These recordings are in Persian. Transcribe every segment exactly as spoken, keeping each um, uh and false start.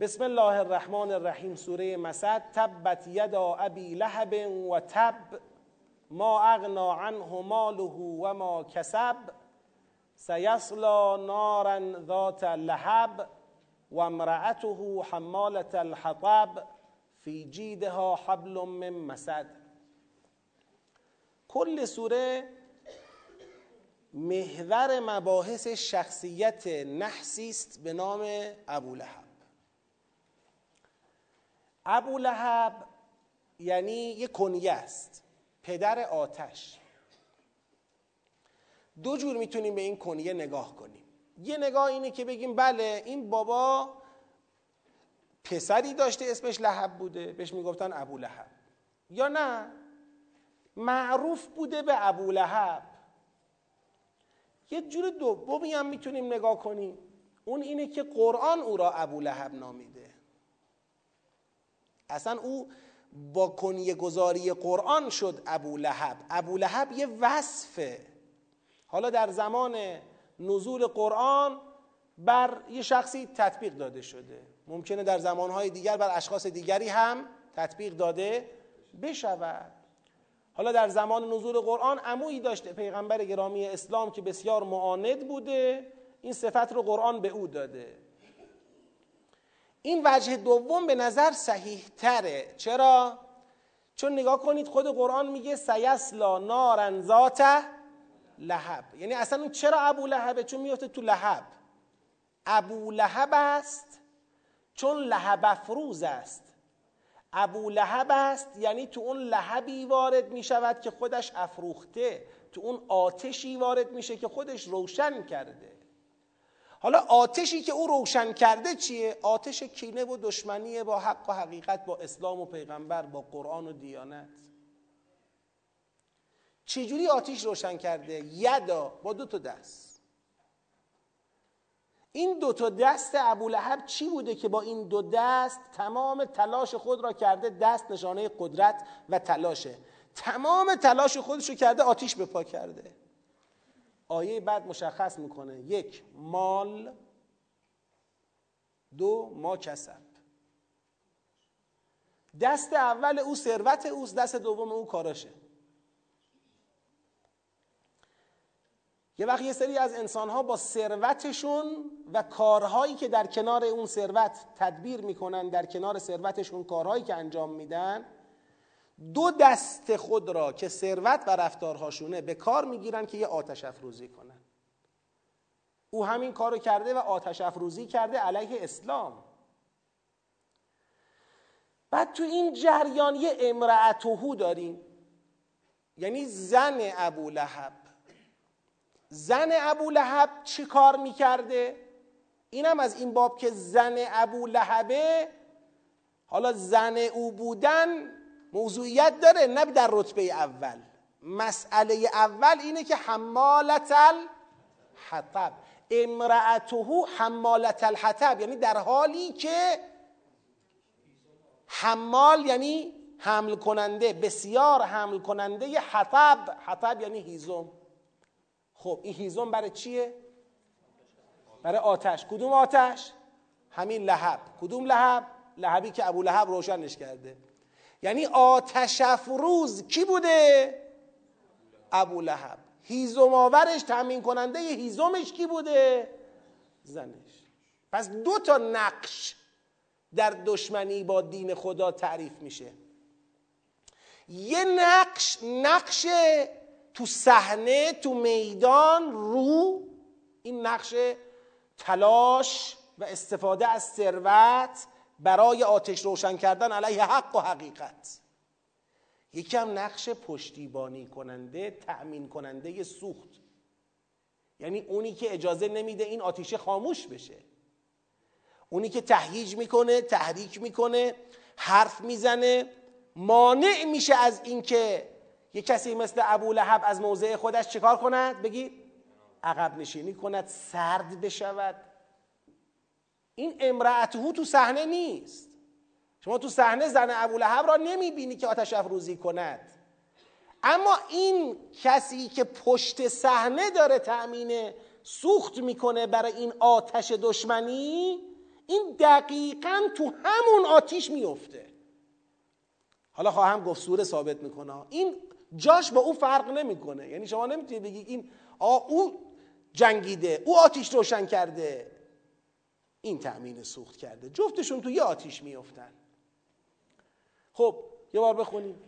بسم الله الرحمن الرحیم. سوره مسد. تبت یدا ابی لهب و تب ما اغنا عنه ماله و ما کسب سیصلا نارا ذات لهب و امرأته حمالة الحطب فی جیدها حبل من مسد. کل سوره محور مباحث شخصیت نحسی است به نام ابولهب. ابولهب یعنی یک کنیه است، پدر آتش. دو جور میتونیم به این کنیه نگاه کنیم. یه نگاه اینه که بگیم بله این بابا پسری داشته اسمش لهب بوده، بهش میگفتن ابولهب، یا نه معروف بوده به ابولهب. یه جور دومی هم میتونیم نگاه کنیم، اون اینه که قرآن او را ابولهب نامیده. اصلا او با کنیه گذاری قرآن شد ابولهب. ابولهب یه وصفه. حالا در زمان نزول قرآن بر یه شخصی تطبیق داده شده، ممکنه در زمانهای دیگر بر اشخاص دیگری هم تطبیق داده بشود. حالا در زمان نزول قرآن عمویی داشته پیغمبر گرامی اسلام که بسیار معاند بوده، این صفت رو قرآن به او داده. این وجه دوم به نظر صحیح تره. چرا؟ چون نگاه کنید خود قرآن میگه سیصلا نارا ذات لهب، یعنی اصلا چرا ابولهبه؟ چون میفته تو لهب. ابولهب است چون لهب افروز است. ابولهب است یعنی تو اون لهبی وارد میشود که خودش افروخته، تو اون آتشی وارد میشه که خودش روشن کرده. حالا آتشی که او روشن کرده چیه؟ آتش کینه و دشمنی با حق و حقیقت، با اسلام و پیغمبر، با قرآن و دیانت. چجوری آتش روشن کرده؟ یدا، با دو تا دست. این دو تا دست ابولهب چی بوده که با این دو دست تمام تلاش خود را کرده؟ دست نشانه قدرت و تلاشه. تمام تلاش خودش رو کرده آتش به پا کرده. آیه بعد مشخص میکنه یک مال، دو ما کسب. دست اول او ثروت اوست، دست دوم او کاراشه. یه وقت یه سری از انسانها با ثروتشون و کارهایی که در کنار اون ثروت تدبیر میکنن، در کنار ثروتشون کارهایی که انجام میدن، دو دست خود را که ثروت و رفتارهاشونه به کار میگیرن که یه آتش افروزی کنن. او همین کارو کرده و آتش افروزی کرده علیه اسلام. بعد تو این جریان یه امرأته داریم، یعنی زن ابولهب. زن ابولهب چی کار میکرده؟ اینم از این باب که زن ابولهبه، حالا زن او بودن موضوعیت داره، نه در رتبه اول. مسئله اول اینه که حمالة الحطب، امرأته حمالة الحطب، یعنی در حالی که حمال یعنی حمل کننده، بسیار حمل کننده حطب. حطب یعنی هیزم. خب این هیزم برای چیه؟ برای آتش. کدوم آتش؟ همین لهب. کدوم لهب؟ لهبی که ابولهب روشنش کرده. یعنی آتش افروز کی بوده؟ ابولهب. هیزم آورش، تامین کننده هیزمش کی بوده؟ زنش. پس دو تا نقش در دشمنی با دین خدا تعریف میشه. یه نقش، نقش تو صحنه، تو میدان، رو این نقش تلاش و استفاده از ثروت برای آتش روشن کردن علیه حق و حقیقت. یکی هم نقش پشتیبانی کننده، تأمین کننده سوخت، یعنی اونی که اجازه نمیده این آتش خاموش بشه، اونی که تهییج میکنه، تحریک میکنه، حرف میزنه، مانع میشه از این که یه کسی مثل ابولهب از موضع خودش چیکار کند؟ بگی عقب نشینی کند، سرد بشود. این امرأته تو صحنه نیست. شما تو صحنه زن ابولهب را نمیبینی که آتش افروزی کند، اما این کسی که پشت صحنه داره تأمین سوخت میکنه برای این آتش دشمنی، این دقیقاً تو همون آتیش میفته. حالا خواهم گفت سوره ثابت میکنه، این جاش با او فرق نمیکنه. یعنی شما نمیتونی بگی این او جنگیده، او آتیش روشن کرده، این تأمین سوخت کرده، جفتشون تو یه آتیش میافتن. خب یه بار بخونیم.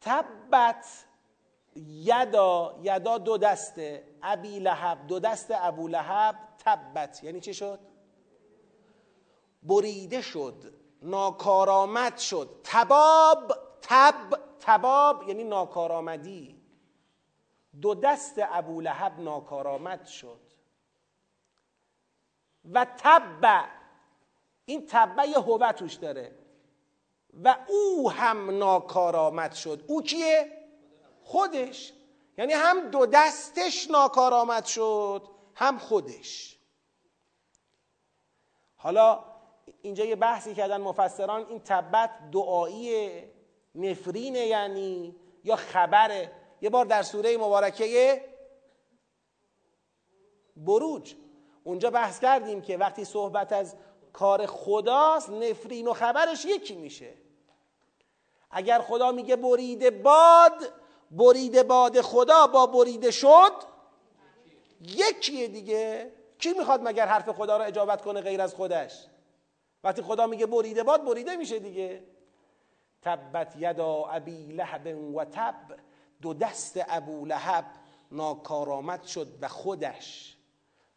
تبت یدا، یدا دو دسته، ابی لهب دو دسته ابو لهب. تبت یعنی چی شد؟ بریده شد، ناکارآمد شد. تباب، تب، تباب یعنی ناکارآمدی. دو دست ابو لهب ناکارآمد شد. و تبع، این تبع یه هوه توش داره، و او هم ناکارآمد شد. او کیه؟ خودش. یعنی هم دو دستش ناکارآمد شد هم خودش. حالا اینجا یه بحثی کردن مفسران، این تبت دعاییه، نفرینه یعنی، یا خبره. یه بار در سوره مبارکه بروج اونجا بحث کردیم که وقتی صحبت از کار خداست، نفرین و خبرش یکی میشه. اگر خدا میگه بریده باد، بریده باد خدا با بریده شد یکیه دیگه. کی میخواد مگر حرف خدا را اجابت کنه غیر از خودش؟ وقتی خدا میگه بریده باد، بریده میشه دیگه. تبت یدا ابی لهب و تب، دو دست ابو لهب ناکارآمد شد و خودش.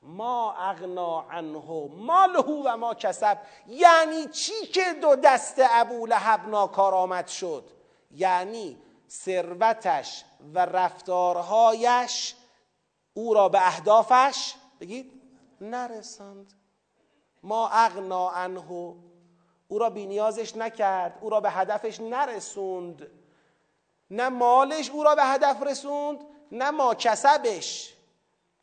ما اغنا عنه ماله و ما کسب. یعنی چی که دو دست ابو لهب ناکارآمد شد؟ یعنی ثروتش و رفتارهایش او را به اهدافش بگید نرساند. ما اغنا عنه، او را بی‌نیازش نکرد، او را به هدفش نرسوند. نه مالش او را به هدف رسوند، نه ما کسبش،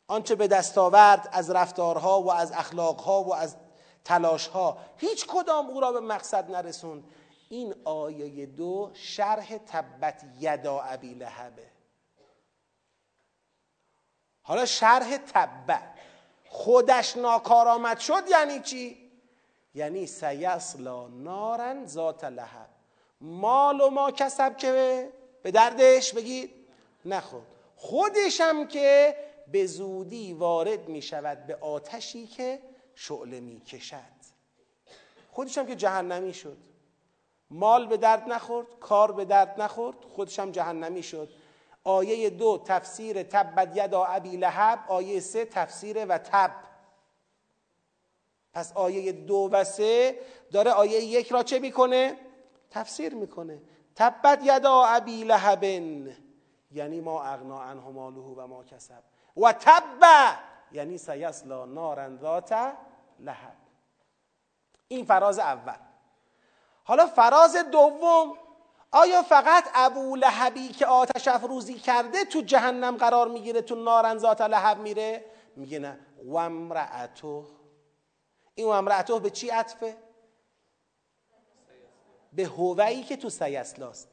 آنچه به دست آورد از رفتارها و از اخلاقها و از تلاشها، هیچ کدام او را به مقصد نرسوند. این آیه دو شرح تبت یدا ابی لهبه. حالا شرح تبه، خودش ناکارآمد شد یعنی چی؟ یعنی سیصلا نارن ذات لهب، مال و ما کسب که به دردش بگید نخورد، خودش هم که به زودی وارد می شود به آتشی که شعله می کشد. خودش هم که جهنمی شد، مال به درد نخورد، کار به درد نخورد، خودش هم جهنمی شد. آیه دو تفسیر تبت یدا ابی لهب، آیه سه تفسیر و تب. پس آیه دو و سه داره آیه یک را چه میکنه؟ تفسیر میکنه. تبت یدا ابی لهب یعنی ما اغنا عنه ماله و ما کسب، و تب یعنی سیصلا نارا ذات لهب. این فراز اول. حالا فراز دوم، آیا فقط ابو لهبی که آتش افروزی کرده تو جهنم قرار میگیره، تو نارن ذات لهب میره؟ میگه نه. و امرأته، این و امرأته به چی عطفه؟ به هوه‌ای که تو سیصلاست.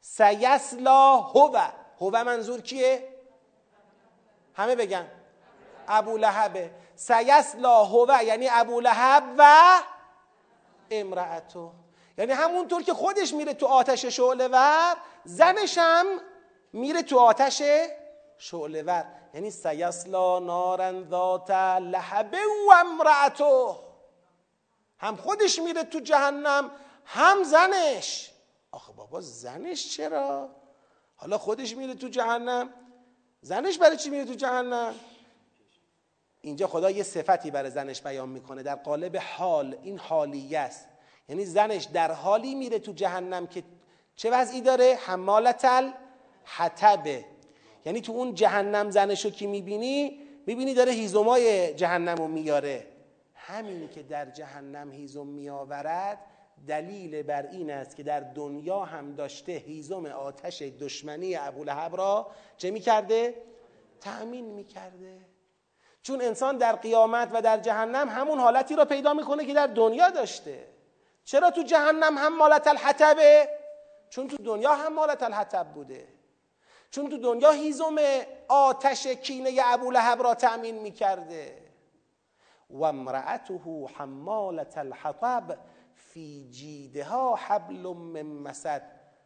سیصلا هوه، هوه منظور کیه؟ همه بگن ابو لهبه. سیصلا هوه یعنی ابو لهب و امرأته، یعنی همونطور که خودش میره تو آتش شعله‌ور، زنش هم میره تو آتش شعله‌ور. یعنی سیصلا نارا ذات لهب و امرأته، هم خودش میره تو جهنم هم زنش. آخه بابا زنش چرا؟ حالا خودش میره تو جهنم، زنش برای چی میره تو جهنم؟ اینجا خدا یه صفتی برای زنش بیان میکنه در قالب حال. این حالیه است، یعنی زنش در حالی میره تو جهنم که چه وضعی داره؟ حمالة الحطب. یعنی تو اون جهنم زنشو که میبینی، میبینی داره هیزمای جهنمو میاره. همینی که در جهنم هیزم میآورد دلیل بر این است که در دنیا هم داشته هیزم آتش دشمنی ابولهب را چه میکرده؟ تأمین میکرده. چون انسان در قیامت و در جهنم همون حالتی را پیدا میکنه که در دنیا داشته. چرا تو جهنم هم مالت الحطبه؟ چون تو دنیا هم مالت الحطب بوده، چون تو دنیا هیزم آتش کینه ابولهب را تأمین میکرده. و امرأته حمالت الحطب فی جیدها حبل من مسد.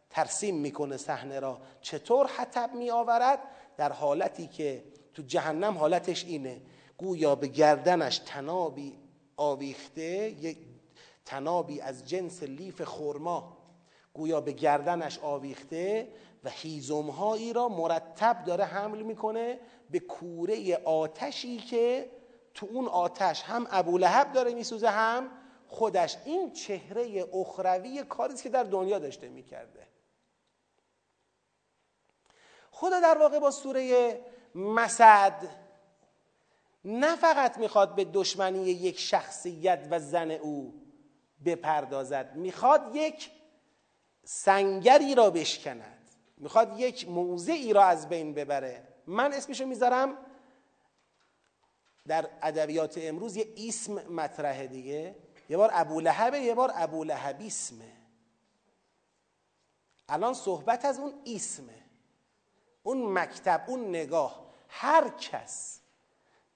ترسیم میکنه صحنه را، چطور حطب میآورد در حالتی که تو جهنم حالتش اینه، گویا به گردنش تنابی آویخته، یک تنابی از جنس لیف خرما گویا به گردنش آویخته و هیزمهایی را مرتب داره حمل میکنه به کوره آتشی که تو اون آتش هم ابولهب داره میسوزه هم خودش. این چهره اخروی کاری است که در دنیا داشته میکرده. خدا در واقع با سوره مسد نه فقط میخواد به دشمنی یک شخصیت و زن او بپردازد، میخواد یک سنگری را بشکند، میخواد یک موضعی را از بین ببره. من اسمشو میذارم در ادبیات امروز یه اسم مطرحه دیگه، یه بار ابولهبه یه بار ابولهبیسمه. الان صحبت از اون اسمه، اون مکتب، اون نگاه. هر کس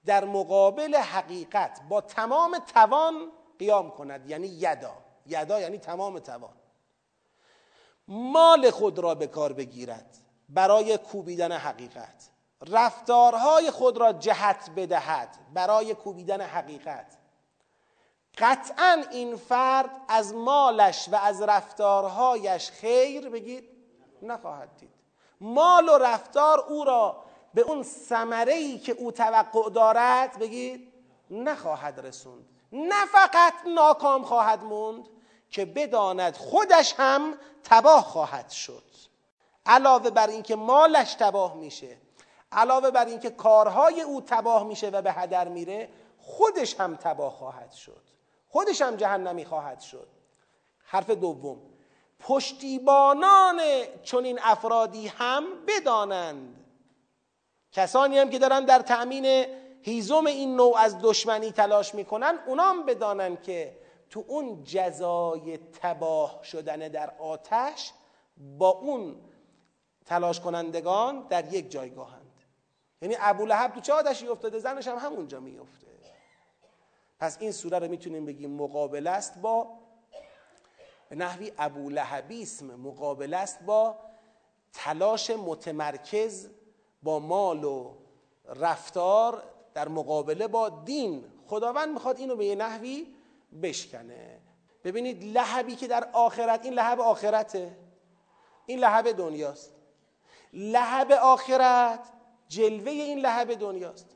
در مقابل حقیقت با تمام توان قیام کند، یعنی یدا یدا یعنی تمام توان، مال خود را به کار بگیرد برای کوبیدن حقیقت، رفتارهای خود را جهت بدهد برای کوبیدن حقیقت، قطعا این فرد از مالش و از رفتارهایش خیر بگید نخواهد دید. مال و رفتار او را به اون ثمره‌ای که او توقع دارد بگید نخواهد رسوند. نه فقط ناکام خواهد موند که بداند خودش هم تباه خواهد شد. علاوه بر اینکه مالش تباه میشه، علاوه بر اینکه کارهای او تباه میشه و به هدر میره، خودش هم تباه خواهد شد، خودش هم جهنمی خواهد شد. حرف دوم، پشتیبانان چنین افرادی هم بدانند، کسانی هم که دارن در تأمین هیزم این نوع از دشمنی تلاش میکنن، اونام بدانن که تو اون جزای تباه شدن در آتش با اون تلاش کنندگان در یک جایگاهند. یعنی ابولهب تو چه آتشی افتاده، زنش هم همونجا میفته. پس این سوره رو میتونیم بگیم مقابله است با، به نحوی ابولهبیسم مقابله است با تلاش متمرکز با مال و رفتار در مقابله با دین. خداوند میخواد اینو به یه نحوی بشکنه. ببینید لهبی که در آخرت، این لهب آخرته، این لهب دنیاست. لهب آخرت جلوه این لهب دنیاست.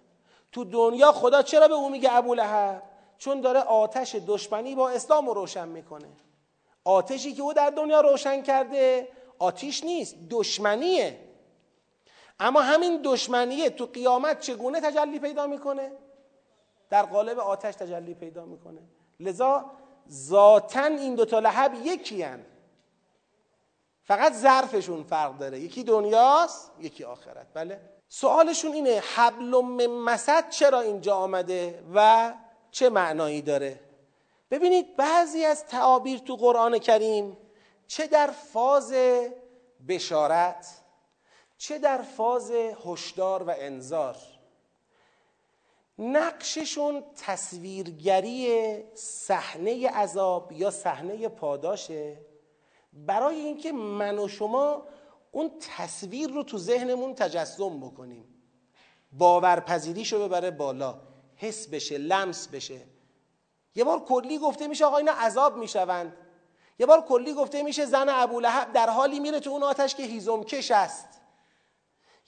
تو دنیا خدا چرا به اون میگه ابولهب؟ چون داره آتش دشمنی با اسلام رو روشن میکنه. آتشی که او در دنیا روشن کرده آتش نیست، دشمنیه. اما همین دشمنیه تو قیامت چگونه تجلی پیدا میکنه؟ در قالب آتش تجلی پیدا میکنه. لذا ذاتاً این دوتا لهب یکی هن، فقط ظرفشون فرق داره، یکی دنیاست یکی آخرت. بله، سوالشون اینه حبل من مسد چرا اینجا آمده و چه معنایی داره؟ ببینید بعضی از تعابیر تو قرآن کریم چه در فاز بشارت چه در فاز هشدار و انذار، نقششون تصویرگری صحنه عذاب یا صحنه پاداشه، برای اینکه من و شما اون تصویر رو تو ذهنمون تجسم بکنیم، باورپذیریشو ببره بالا، حس بشه، لمس بشه. یه بار کلی گفته میشه آقا اینا عذاب میشوند، یه بار کلی گفته میشه زن ابولهب در حالی میره تو اون آتش که هیزم کش است،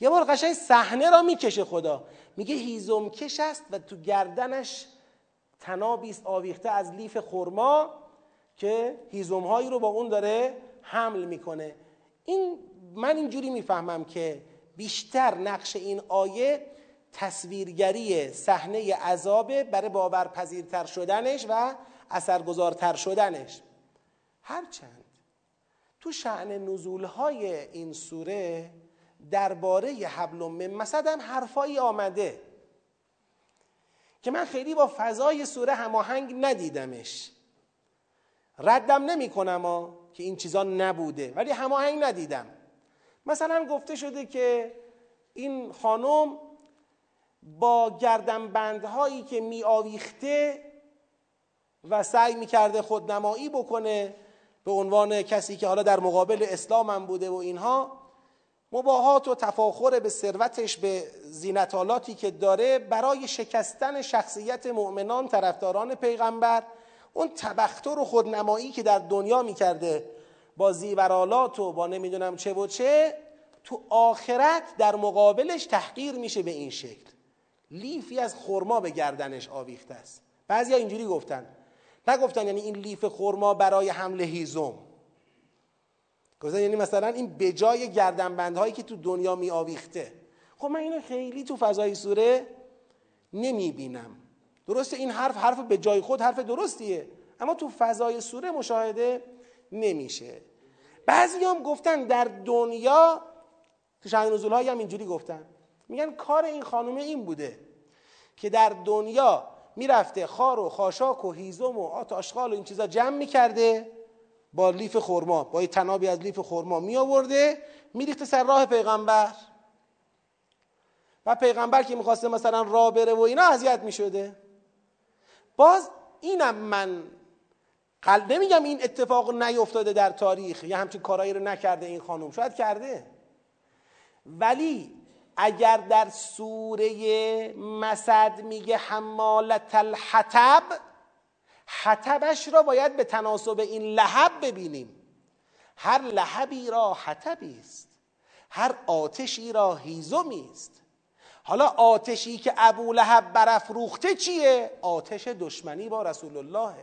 یه بار قشنگ صحنه را میکشه، خدا میگه هیزم کش است و تو گردنش تنابی است آویخته از لیف خرما که هیزم هایی رو با اون داره حمل میکنه. این من اینجوری میفهمم که بیشتر نقش این آیه تصویرگری صحنه عذابه برای باورپذیرتر شدنش و اثرگذارتر شدنش. هرچند تو شأن نزولهای این سوره درباره حبل من مسد هم حرفایی آمده که من خیلی با فضای سوره هماهنگ ندیدمش. ردم نمی کنم که این چیزا نبوده، ولی هماهنگ ندیدم. مثلا گفته شده که این خانم با گردنبندهایی که می آویخته و سعی می کرده خودنمایی بکنه به عنوان کسی که حالا در مقابل اسلام هم بوده و اینها، مباهات و تفاخر به ثروتش، به زینتالاتی که داره، برای شکستن شخصیت مؤمنان طرفداران پیغمبر، اون تبختر و خودنمایی که در دنیا میکرده با زیورالات و با نمیدونم چه و چه، تو آخرت در مقابلش تحقیر میشه به این شکل. لیفی از خرما به گردنش آویخته است. بعضیا اینجوری گفتن، نگفتن یعنی این لیف خرما برای حمل هیزم، گفتن یعنی مثلا این به جای گردنبندهایی که تو دنیا می آویخته. خب من اینو خیلی تو فضای سوره نمیبینم. درسته این حرف حرف به جای خود حرف درستیه، اما تو فضای سوره مشاهده نمیشه. بعضی هم گفتن در دنیا، تو شأن نزول‌هایی هم اینجوری گفتن، میگن کار این خانومه این بوده که در دنیا میرفته خار و خاشاک و هیزم و آت آشغال و این چیزا جمع میکرده، با لیف خرما، با یه تنابی از لیف خرما میآورده میریخته سر راه پیغمبر، و پیغمبر که میخواسته مثلا راه بره و اینا اذیت میشده. باز اینم من قلب نمیگم این اتفاق نیفتاده در تاریخ، یه همچین کارایی رو نکرده این خانم، شاید کرده. ولی اگر در سوره مسد میگه حمالت الحطب، حطبش را باید به تناسب این لهب ببینیم. هر لهبی را حطبی است، هر آتشی را هیزمی است. حالا آتشی که ابولهب برافروخته چیه؟ آتش دشمنی با رسول الله،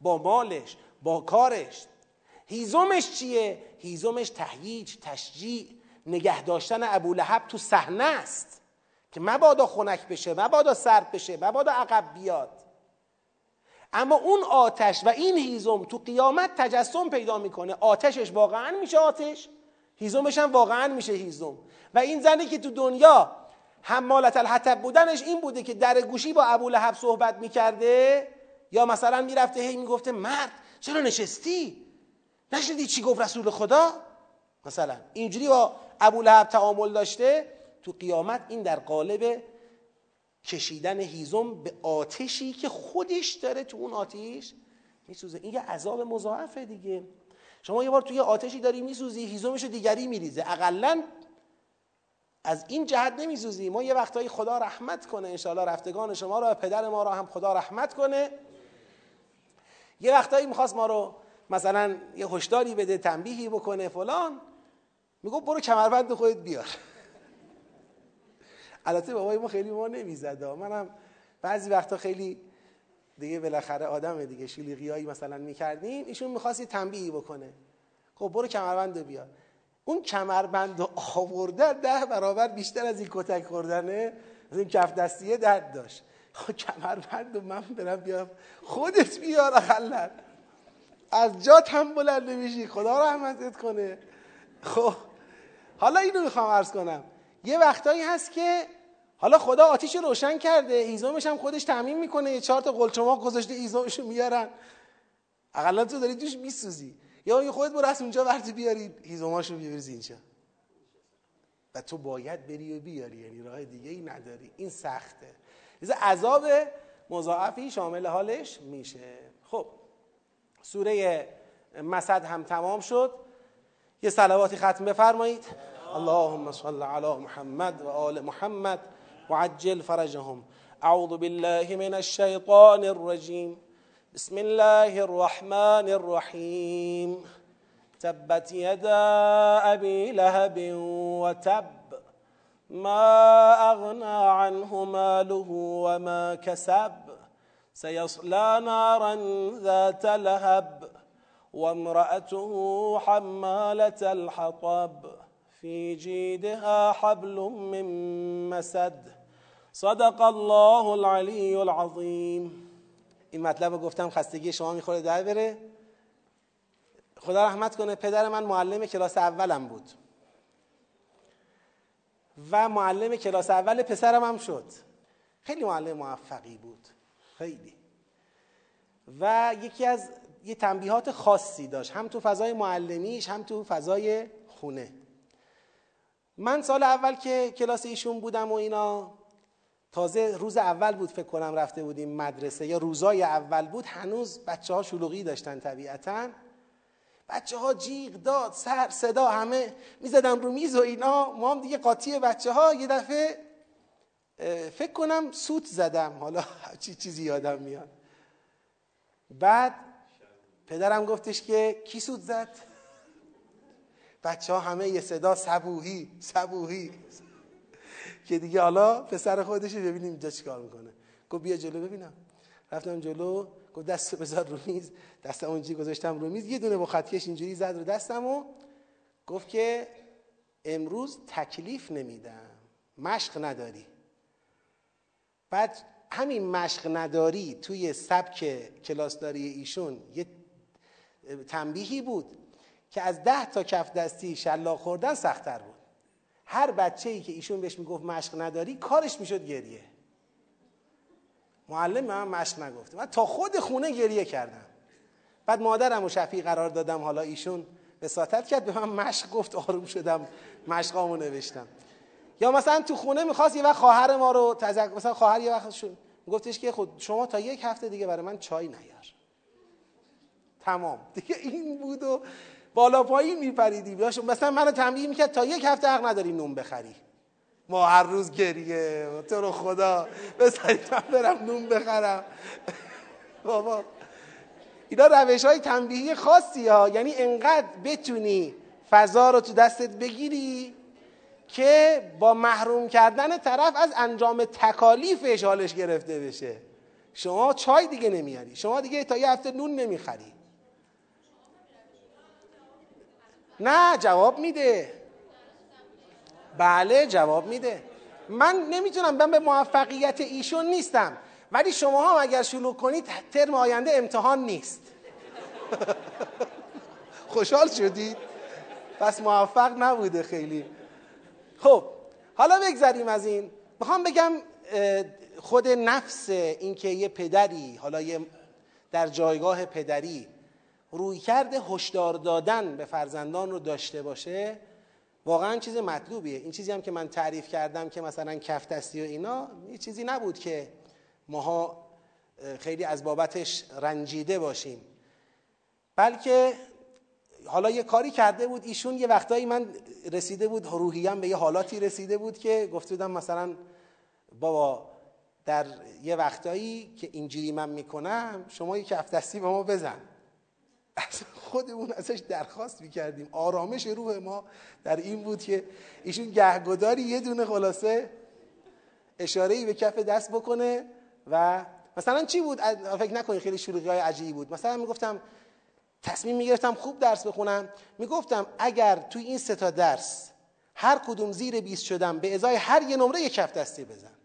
با مالش، با کارش. هیزمش چیه؟ هیزمش تهییج، تشجیع، نگه داشتن ابولهب تو صحنه است که مبادا خنک بشه، مبادا سرد بشه، مبادا عقب بیاد. اما اون آتش و این هیزم تو قیامت تجسم پیدا میکنه. آتشش واقعا میشه آتش، هیزمش هم واقعا میشه هیزم. و این زنی که تو دنیا حمالت الحطب بودنش این بوده که در گوشی با ابولهب صحبت میکرده، یا مثلا میرفته هی میگفته مرد چرا نشستی؟ نشنیدی چی گفت رسول خدا؟ مثلا اینجوری با ابولهب تعامل داشته. تو قیامت این در قالب کشیدن هیزم به آتشی که خودش داره تو اون آتش میسوزه. این یه عذاب مضاعفه دیگه. شما یه بار توی آتشی داری میسوزی، هیزمشو دیگری میریزه، اقلن از این جهت نمیسوزی. ما یه وقتایی خدا رحمت کنه، انشاءالله رفتگان شما را، پدر ما را هم خدا رحمت کنه، یه وقتایی میخواست ما رو مثلا یه هشداری بده، تنبیهی بکنه فلان، میگفت برو کمربند خودت بیار. البته بابای ما خیلی ما نمیزد، منم بعضی وقتا خیلی دیگه بالاخره آدمه دیگه، شلیقیایی مثلا میکردیم، ایشون میخواست یه تنبیهی بکنه، خب برو کمربند بیار. اون کمربند آوردن ده برابر بیشتر از این کتک خوردنه، از این کف دستیه درد داشت. خب کمربند رو من برم بیارم، خودت بیار اقلن، از جات هم بلند نمیشی، خدا رحمتت کنه. خب حالا اینو میخوام عرض کنم، یه وقتایی هست که حالا خدا آتیش روشن کرده، هیزمش هم خودش تعمیم میکنه، یه چهار تا قلچماق گذاشته هیزمشو میارن، اقلا تو داری توش میسوزی، یا خودت برو از اونجا ورد بیاری هیزماشو بیاریزی اینجا، و تو باید بری و بیاری، یعنی راه دیگه ای نداری. این سخته، یعنی عذاب مضاعفی شامل حالش میشه. خب سوره مسد هم تمام شد. یه صلواتی ختم بفرمایید. اللهم صل علی محمد و آل محمد و عجل فرجهم. اعوذ بالله من الشیطان الرجیم. بسم الله الرحمن الرحیم. تبت یدا ابی لهب و تب، ما اغنی عنه ماله و ما کسب، سیصلی نارا ذات لهب، و امرأته حمالة الحطب، في جيدها حبل من مسد. صدق الله العلی العظیم. این مطلب رو گفتم، خستگی شما میخوره در بره. خدا رحمت کنه، پدر من معلم کلاس اولم بود و معلم کلاس اول پسرم هم شد. خیلی معلم موفقی بود، خیلی. و یکی از یه تنبیهات خاصی داشت، هم تو فضای معلمیش هم تو فضای خونه. من سال اول که کلاس ایشون بودم و اینا، تازه روز اول بود فکر کنم رفته بودیم مدرسه، یا روزای اول بود، هنوز بچه ها شلوغی داشتن طبیعتاً. بچه ها جیغ داد، سر صدا، همه میزدن رو میز و اینا. ما هم دیگه قاطی بچه ها، یه دفعه فکر کنم سوت زدم، حالا چی چیزی یادم میاد. بعد پدرم گفتش که کی سوت زد؟ بچه ها همه یه صدا صبوهی صبوهی که دیگه حالا پسر خودش رو ببینیم اینجا چی کار میکنه. گفت بیا جلو ببینم. رفتم جلو، گفت دست بذار رو میز. دستم اونجوری گذاشتم رو میز، یه دونه با خطکش اینجوری زد رو دستم و گفت که امروز تکلیف نمیدم، مشق نداری. بعد همین مشق نداری توی سبک کلاسداری ایشون یه تنبیهی بود که از ده تا کف دستی شلاق خوردن سخت‌تر بود. هر بچه‌ای که ایشون بهش میگفت مشق نداری کارش میشد گریه. معلم من مشق نگفت، من تا خود خونه گریه کردم. بعد مادرم و شفیع قرار دادم، حالا ایشون وساطت کرد به من مشق گفت، آروم شدم، مشقامو نوشتم. یا مثلا تو خونه می‌خواست یه وقت خواهر ما رو تذکر، مثلا خواهر یه وقت گفتش که خود شما تا یک هفته دیگه برای من چای نیار. تمام دیگه این بود و بالا پایین میپریدی. مثلا منو تنبیه میکرد تا یک هفته حق نداری نون بخری. ما هر روز گریه، تو رو خدا بذارید من برم نون بخرم. بابا اینا روش های تنبیهی خاصی ها، یعنی انقدر بتونی فضا رو تو دستت بگیری که با محروم کردن طرف از انجام تکالیفش حالش گرفته بشه. شما چای دیگه نمیاری، شما دیگه تا یه هفته نون نمیخری. نه جواب میده، بله جواب میده. من نمیتونم، من به موفقیت ایشون نیستم، ولی شما هم اگر شلوغ کنید ترم آینده امتحان نیست. خوشحال شدید؟ پس موفق نبوده خیلی. خب حالا بگذریم از این. میخوام بگم خود نفس این که یه پدری، حالا یه در جایگاه پدری، رویکرد هشدار دادن به فرزندان رو داشته باشه، واقعا چیز مطلوبیه. این چیزی هم که من تعریف کردم که مثلا کف دستی و اینا، یه چیزی نبود که ماها خیلی از بابتش رنجیده باشیم، بلکه حالا یه کاری کرده بود ایشون. یه وقتایی من رسیده بود روحیم به یه حالاتی رسیده بود که گفته بودم مثلا بابا در یه وقتایی که اینجوری من میکنم شما یه کف دستی به ما بزن. خودمون ازش درخواست میکردیم. آرامش روح ما در این بود که ایشون گهگداری یه دونه خلاصه اشاره‌ای به کف دست بکنه. و مثلا چی بود؟ فکر نکنید خیلی شلوغی‌های عجیبی بود. مثلا میگفتم، تصمیم میگرفتم خوب درس بخونم، میگفتم اگر توی این سه تا درس هر کدوم زیر بیست شدم به ازای هر یه نمره یک کف دستی بزن.